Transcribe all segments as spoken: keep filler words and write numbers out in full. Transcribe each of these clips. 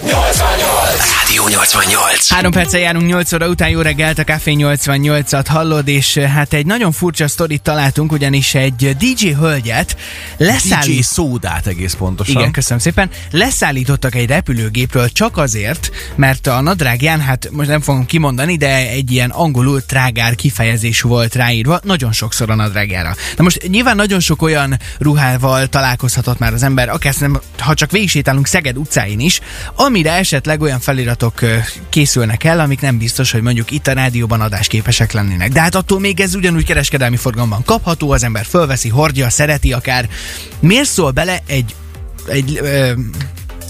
Rádió nyolcvannyolc. Három perccel járunk nyolc óra után, jó reggelt, a Café nyolcvannyolcat hallod, és hát egy nagyon furcsa sztorit találtunk, ugyanis egy dé dzsé hölgyet leszállít... dé dzsé szódát egész pontosan. Igen, köszönöm szépen. Leszállítottak egy repülőgépről csak azért, mert a nadrágján, hát most nem fogom kimondani, de egy ilyen angolul trágár kifejezés volt ráírva, nagyon sokszor a nadrágjára. Na most nyilván nagyon sok olyan ruhával találkozhatott már az ember, akár nem, ha csak végig sétálunk Szeged utcáin is, amire esetleg olyan feliratok készülnek el, amik nem biztos, hogy mondjuk itt a rádióban adásképesek lennének. De hát attól még ez ugyanúgy kereskedelmi forgalomban kapható, az ember fölveszi, hordja, szereti akár. Miért szól bele egy, egy ö,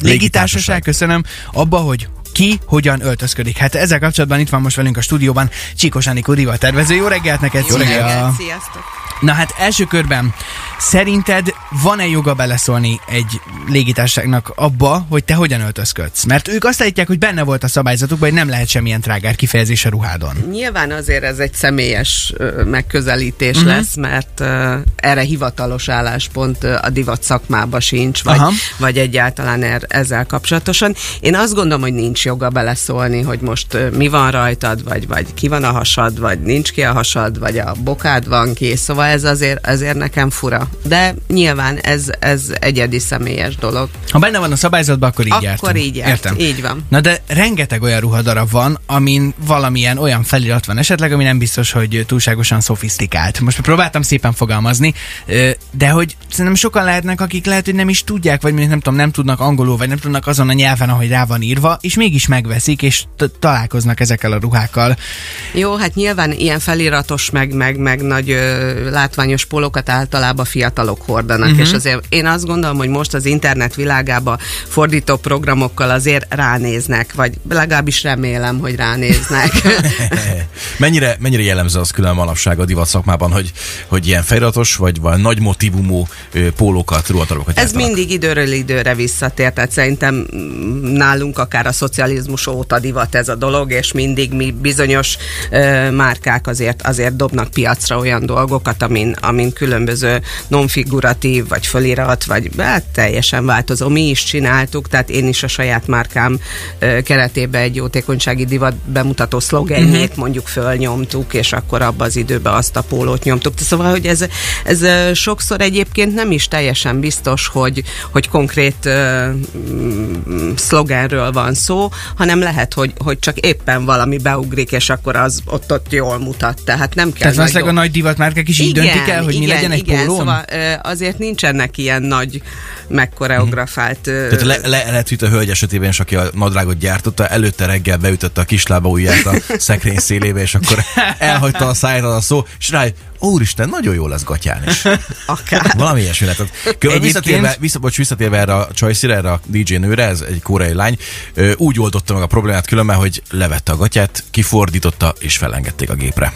légitársaság, köszönöm, abba, hogy ki hogyan öltözködik? Hát ezzel kapcsolatban itt van most velünk a stúdióban Csíkos Anikó divattervező. Jó reggelt neked! Jó reggelt! Sziasztok! Na hát első körben, szerinted van-e joga beleszólni egy légitársaságnak abba, hogy te hogyan öltözködsz? Mert ők azt állítják, hogy benne volt a szabályzatukban, hogy nem lehet semmilyen trágár kifejezés a ruhádon. Nyilván azért ez egy személyes megközelítés uh-huh. lesz, mert uh, erre hivatalos álláspont uh, a divat szakmában sincs, vagy, vagy egyáltalán er, ezzel kapcsolatosan. Én azt gondolom, hogy nincs joga beleszólni, hogy most uh, mi van rajtad, vagy, vagy ki van a hasad, vagy nincs ki a hasad, vagy a bokád van ki, szóval ez azért, azért nekem fura. De nyilván ez, ez egyedi személyes dolog. Ha benne van a szabályzatban, akkor így akkor jártam. Akkor így járt. Értem. Így van. Na de rengeteg olyan ruhadarab van, amin valamilyen olyan felirat van esetleg, ami nem biztos, hogy túlságosan szofisztikált. Most próbáltam szépen fogalmazni, de hogy szerintem sokan lehetnek, akik lehet, hogy nem is tudják, vagy nem tudom, nem tudnak angolul, vagy nem tudnak azon a nyelven, ahogy rá van írva, és mégis megveszik, és t- találkoznak ezekkel a ruhákkal. Jó, hát nyilván ilyen feliratos, meg, meg, meg nagy ö, látványos pólókat általában fiatalok hordanak, uh-huh. és azért én azt gondolom, hogy most az internet világában fordító programokkal azért ránéznek, vagy legalábbis remélem, hogy ránéznek. mennyire, mennyire jellemző az külön manapság a divat szakmában, hogy, hogy ilyen feliratos, vagy, vagy nagy motivumú pólókat, ruhatalokat ez jártanak? Mindig időről időre visszatér, tehát szerintem nálunk akár a szocializmus óta divat ez a dolog, és mindig mi bizonyos ö, márkák azért, azért dobnak piacra olyan dolgokat, amin, amin különböző nonfiguratív, vagy fölirat, vagy hát teljesen változó. Mi is csináltuk, tehát én is a saját márkám ö, keretében egy jótékonysági divat bemutató szlogenjét uh-huh. mondjuk fölnyomtuk, és akkor abban az időben azt a pólót nyomtuk. De szóval, hogy ez, ez sokszor egyébként nem is teljesen biztos, hogy, hogy konkrét ö, szlogenről van szó, hanem lehet, hogy, hogy csak éppen valami beugrik, és akkor az ott, ott jól mutat. Tehát nem kell. Tehát aztán a nagy divatmárkák is így igen, döntik el, hogy igen, mi legyen egy igen, pólón? Szóval azért nincsenek ilyen nagy megkoreografált... Hmm. Ö- Tehát le, le, lehet, hogy a hölgy esetében is, aki a nadrágot gyártotta, előtte reggel beütötte a kislába ujját a szekrény szélébe, és akkor elhagyta a szájra a szó, és ráj, úristen, nagyon jó lesz gatyán is. Akár. Valami ilyesmi lehet. Egyébként... Visszatérve, vissza, bocs, visszatérve erre a csajszira, erre a dé dzsé nőre, ez egy koreai lány, úgy oldotta meg a problémát különben, hogy levette a gatyát, kifordította, és felengedték a gépre.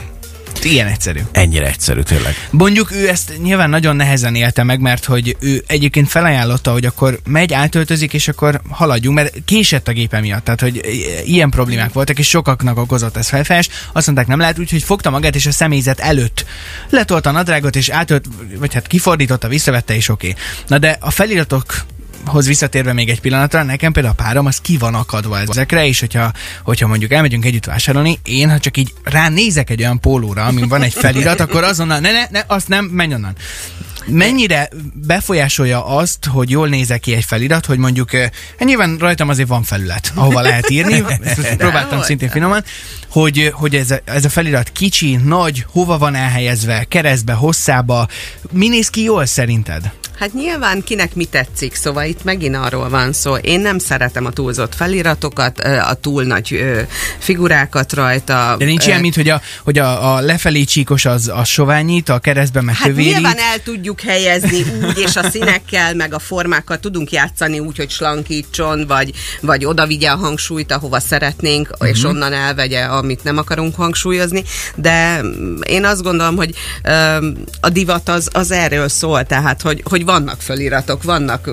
Ilyen egyszerű. Ennyire egyszerű, tényleg. Mondjuk ő ezt nyilván nagyon nehezen élte meg, mert hogy ő egyébként felajánlotta, hogy akkor megy, átöltözik, és akkor haladjunk, mert késett a gépe miatt, tehát hogy ilyen problémák voltak, és sokaknak okozott ez felfejest. Azt mondták, nem lehet, úgyhogy fogta magát, és a személyzet előtt letolta a nadrágot, és átölt, vagy hát kifordította, visszavette, és oké. Okay. Na de a feliratokhoz visszatérve még egy pillanatra, nekem például a párom az ki van akadva ezekre, és hogyha, hogyha mondjuk elmegyünk együtt vásárolni, én ha csak így ránézek egy olyan pólóra, amin van egy felirat, akkor azonnal, ne, ne, ne, azt nem, menj onnan. Mennyire befolyásolja azt, hogy jól nézek ki egy felirat, hogy mondjuk, hát nyilván rajtam azért van felület, ahova lehet írni, ezt próbáltam szintén finoman, hogy, hogy ez, a, ez a felirat kicsi, nagy, hova van elhelyezve, keresztbe, hosszába, mi néz ki jól szerinted? Hát nyilván kinek mi tetszik, szóval itt megint arról van szó. Én nem szeretem a túlzott feliratokat, a túl nagy figurákat rajta. De nincs ilyen, mint hogy a, hogy a, a lefelé csíkos az a soványít, a keresztben meg kövéri. Hát nyilván el tudjuk helyezni úgy, és a színekkel, meg a formákkal tudunk játszani úgy, hogy slankítson, vagy, vagy oda vigye a hangsúlyt, ahova szeretnénk, uh-huh. és onnan elvegye, amit nem akarunk hangsúlyozni. De én azt gondolom, hogy um, a divat az, az erről szól, tehát, hogy, hogy vannak föliratok, vannak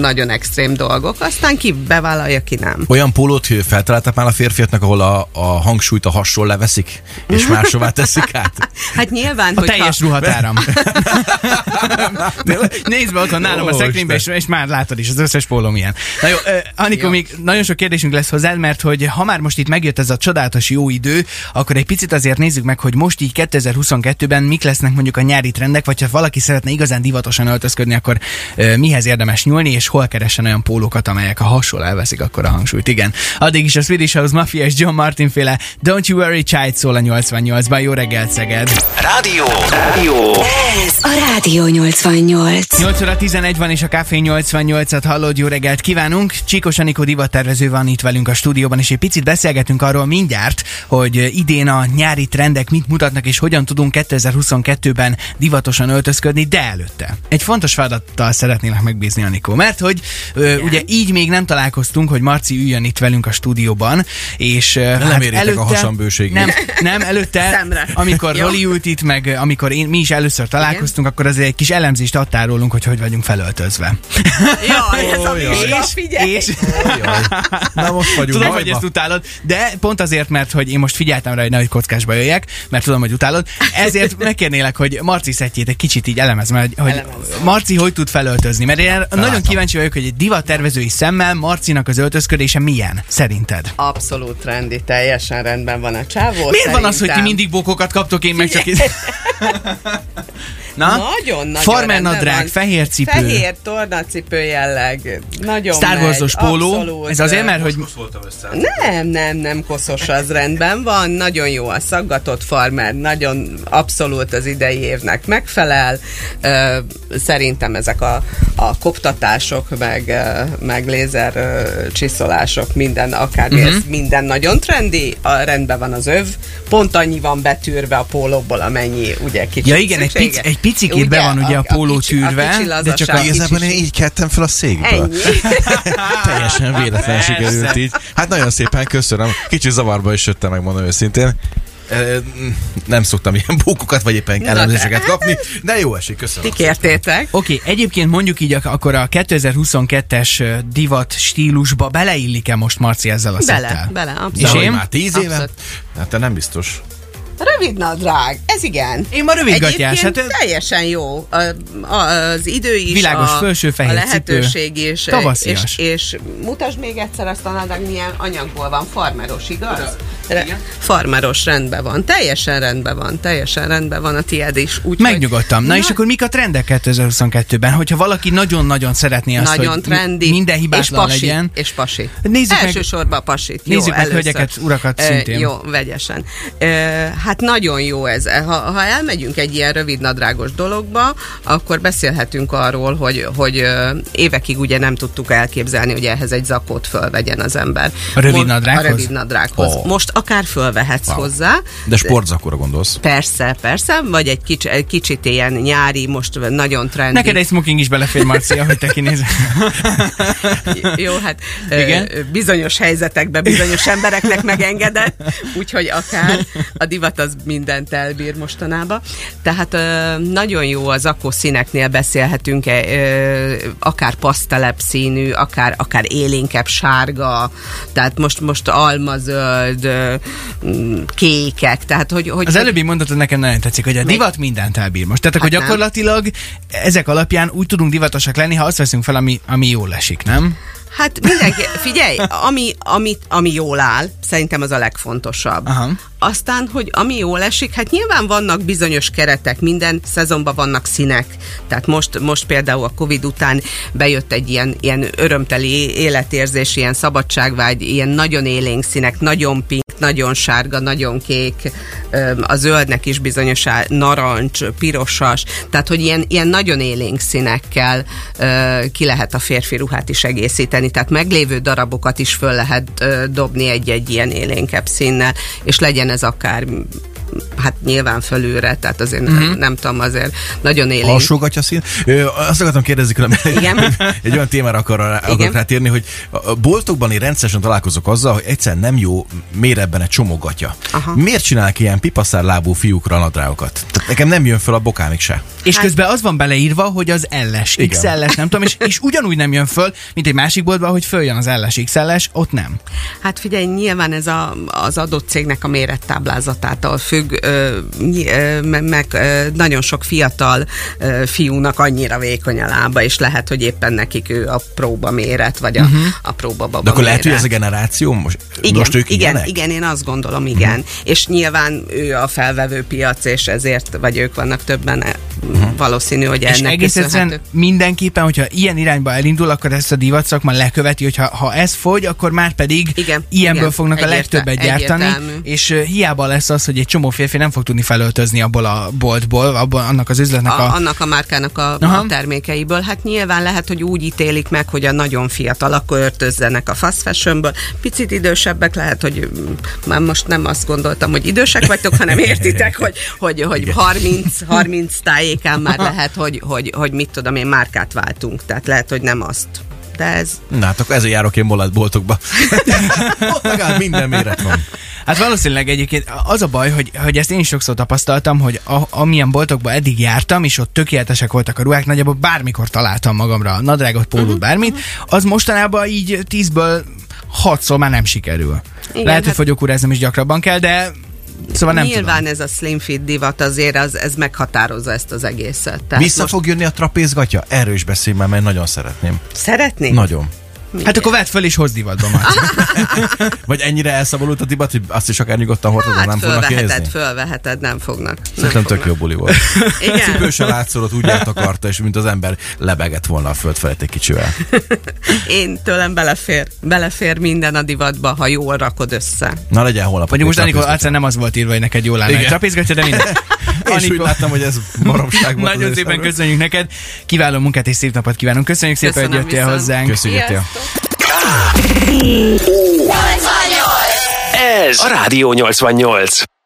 nagyon extrém dolgok, aztán ki bevállalja, ki nem. Olyan pólót feltaláltak már a férfiaknak, ahol a, a hangsúlyt a hasról leveszik, és máshová teszik át? Hát nyilván, a hogyha... teljes ruhatáram. Nézd be otthon nálam oh, a szekrénybe, és, és már látod is, az összes pólóm ilyen. Na jó, Anikó, jó. Még nagyon sok kérdésünk lesz hozzád, mert hogy ha már most itt megjött ez a csodálatos jó idő, akkor egy picit azért nézzük meg, hogy most így kétezer-huszonkettőben mik lesznek mondjuk a nyári trendek, vagy ha valaki szeretne igazán divatosan öltözködni, akkor uh, mihez érdemes nyúlni, és hol keressen olyan pólókat, amelyek a hasról elveszik akkor a hangsúlyt. Igen. Addig is a Swedish House Mafia és John Martin féle Don't You Worry Child szól a nyolcvannyolcban. Jó reggelt, Szeged! Rádió! Rádió! Ez a Rádió nyolcvannyolc. nyolc óra tizenegy van, és a Café nyolcvannyolcat hallod. Jó reggelt kívánunk! Csíkos Anikó divattervező van itt velünk a stúdióban, és egy picit beszélgetünk arról mindjárt, hogy idén a nyári trendek mit mutatnak, és hogyan tudunk kétezer-huszonkettőben divatosan öltözködni, de előtte egy fontos feladattal szeretnének megbízni, Anikó, mert hogy ö, ugye így még nem találkoztunk, hogy Marci üljön itt velünk a stúdióban, és ö, nem hát érjétek előtte, a hasambőségét. Nem, nem, előtte, amikor Roli ült itt, meg amikor én, mi is először találkoztunk, igen, akkor azért egy kis elemzést adtál rólunk, hogy hogy vagyunk felöltözve. Jaj, oh, ez a műsor, figyelj! És, na most vagyunk. Tudom, hogy ezt utálod, de pont azért, mert hogy én most figyeltem rá, hogy nehogy kockásba jöjjek, mert tudom, hogy utálod, ezért megkérnélek, hogy Marci szettjét egy kicsit így elemez, mert hogy elemez. Marci hogy tud felöltözni, mert én Felálltam. Nagyon kíváncsi vagyok, hogy egy divattervezői szemmel Marcinak az öltözködése milyen, szerinted? Abszolút rendi, teljesen rendben van a csávó. Miért szerintem van az, hogy ti mindig bókokat kaptok, én meg csak itt... Na? Nagyon-nagyon farmernadrág, fehér cipő. Fehér tornacipő jelleg. Nagyon Star Wars-os póló. Abszolút. Ez azért, mert hogy... Nem, nem, nem koszos, az rendben van. Nagyon jó a szaggatott farmer. Nagyon abszolút az idei évnek megfelel. Szerintem ezek a, a koptatások, meg, meg lézer csiszolások, minden, akár uh-huh. ez minden nagyon trendi. A, rendben van az öv. Pont annyi van betűrve a pólóból, amennyi ugye kicsit ja, igen, egy pic, egy picikét be van ugye a, a póló tűrve, de csak igazából én így keltem fel a székből. Teljesen véletlen sikerült így. Hát nagyon szépen köszönöm. Kicsit zavarba is jöttem, megmondom őszintén. Nem szoktam ilyen bókokat, vagy éppen elemzéseket kapni, de jó esik, köszönöm. Ti kértétek. Oké, okay, egyébként mondjuk így akkor a kétezer-huszonkettes divat stílusba beleillik-e most Marci ezzel a szettel? Bele, bele, abszolút. És én? Már tíz abszolút. Éve? Hát te nem biztos. Rövidnadrág, ez igen. Én ma rövidgatjás. Hát, teljesen jó. A, a, az idő is, világos, a, felső, fehér, a lehetőség cipő, is. Tavaszias. És, és mutasd még egyszer azt a nadrág, milyen anyagból van. Farmeros, igaz? Re, farmeros, rendben van. Teljesen rendben van. Teljesen rendben van a tiéd is. Úgy, megnyugodtam. Hogy... Na, na és akkor mik a trendek kétezer-huszonkettőben? Hogyha valaki nagyon-nagyon szeretné azt, nagyon hogy trendi, minden hibátlan és pasi, legyen. És pasi. Nézzük elsősorban meg, pasit. Jó, nézzük először. Meg hölgyeket, urakat szintén. E, jó, vegyesen. E, Hát nagyon jó ez. Ha, ha elmegyünk egy ilyen rövidnadrágos dologba, akkor beszélhetünk arról, hogy, hogy évekig ugye nem tudtuk elképzelni, hogy ehhez egy zakót fölvegyen az ember. A rövidnadrághoz? A rövidnadrághoz. Oh. Most akár fölvehetsz wow. hozzá. De sportzakóra gondolsz? Persze, persze. Vagy egy, kics, egy kicsit ilyen nyári, most nagyon trendi. Neked egy smoking is belefér, Marcia, hogy te kinézel. Jó, hát igen? Bizonyos helyzetekben bizonyos embereknek megengedett, úgyhogy akár a divat az mindent elbír mostanában. Tehát ö, nagyon jó az zakó színeknél beszélhetünk, ö, akár pasztelebb színű, akár, akár élénkebb sárga, tehát most, most almazöld, ö, kékek, tehát hogy... hogy az hogy... előbbi mondatod nekem nagyon tetszik, hogy a divat még... mindent elbír most. Tehát akkor hát gyakorlatilag nem. Ezek alapján úgy tudunk divatosak lenni, ha azt veszünk fel, ami, ami jól esik, nem? Hát mindenki, figyelj, ami, ami, ami jól áll, szerintem az a legfontosabb. Aha. Aztán, hogy ami jól esik, hát nyilván vannak bizonyos keretek, minden szezonban vannak színek. Tehát most, most például a Covid után bejött egy ilyen, ilyen örömteli életérzés, ilyen szabadságvágy, ilyen nagyon élénk színek, nagyon pink, nagyon sárga, nagyon kék, a zöldnek is bizonyos narancs, pirosas, tehát hogy ilyen, ilyen nagyon élénk színekkel ki lehet a férfi ruhát is egészíteni, tehát meglévő darabokat is föl lehet dobni egy-egy ilyen élénkebb színnel, és legyen ez akár hát nyilván fölülre, tehát azért mm-hmm. nem, nem tudom, azért nagyon élénk. Alsógatja szín. Ö, azt akartam kérdezni, hogy egy olyan témára akar, akarok rátérni, hogy a boltokban én rendszeresen találkozok azzal, hogy egyszerűen nem jó mérebben egy csomó gatya. Aha. Miért csinálják ilyen pipaszár lábú fiúkra nadrágokat? Nekem nem jön föl a bokámig se. És hát közben az van beleírva, hogy az L-es, X L-es, nem tudom, és, és ugyanúgy nem jön föl, mint egy másik boltban, hogy följön az L-es, X L-es, ott nem. Hát figyelj, nyilván ez a, az adott cégnek a mérettáblázatától függ, ö, ö, meg ö, nagyon sok fiatal ö, fiúnak annyira vékony a lába, és lehet, hogy éppen nekik ő a próba méret, vagy a, uh-huh. a próba baba. De akkor méret. Lehet, hogy ez a generáció most, igen, most ők igen, igen, én azt gondolom, igen. Uh-huh. És nyilván ő a felvevő piac, és ezért, vagy ők vannak többen, uh-huh. valószínű, hogy és ennek egész egyszerűen mindenképpen, hogyha ilyen irányba elindul, akkor ezt a divatszakma leköveti, hogyha ha ez fogy, akkor már pedig igen, ilyenből igen, fognak egyértel, a legtöbbet gyártani, egyértelmű. És hiába lesz az, hogy egy csomó férfi nem fog tudni felöltözni abból a boltból, abból, annak az üzletnek a, a... annak a márkának a, a termékeiből. Hát nyilván lehet, hogy úgy ítélik meg, hogy a nagyon fiatalak öltözzenek a fast fashionből, picit idősebbek, lehet, hogy már most nem azt gondoltam, hogy idősek vagytok, hanem értitek, hogy, hogy, hogy harminc tájékán már lehet, hogy, hogy, hogy mit tudom én, márkát váltunk, tehát lehet, hogy nem azt. De ez... Na hát akkor ezzel járok én boltokba. Ott legalább minden méret van. Hát valószínűleg egyébként az a baj, hogy, hogy ezt én is sokszor tapasztaltam, hogy a, amilyen boltokban eddig jártam, és ott tökéletesek voltak a ruhák, nagyjából bármikor találtam magamra nadrágot, pólót, bármit, az mostanában így tízből hatszor már nem sikerül. Igen, lehet, hát... hogy fogyókúráznom is gyakrabban kell, de... Szóval nem nyilván tudom. Ez a slim fit divat azért az, ez meghatározza ezt az egészet. Tehát vissza most... fog jönni a trapézgatya? Erről is beszélj már, mert nagyon szeretném. Szeretném? Nagyon. Milyen? Hát akkor vedd föl és hozz divatba már. Vagy ennyire elszabadult a divat, hogy azt is akár nyugodtan hordod, hát, nem fognak érzni? Hát fölveheted, nem fognak. Szerintem tök jó buli volt. Igen. Cipő se látszolott, úgy eltakarta, és mint az ember lebegett volna a föld felett egy kicsivel. Én tőlem belefér. Belefér minden a divatba, ha jól rakod össze. Na legyen holnap. Vagy most Anikó, egyszerűen nem az volt írva, hogy neked jól állna. Trapézgatja, de minden. Anikó. És úgy láttam, hogy ez baromság volt. Nagyon szépen köszönjük neked. Kiváló munkát és szép napot kívánunk. Köszönjük szépen, hogy jöttél hozzánk. Ez a Rádió nyolcvannyolc.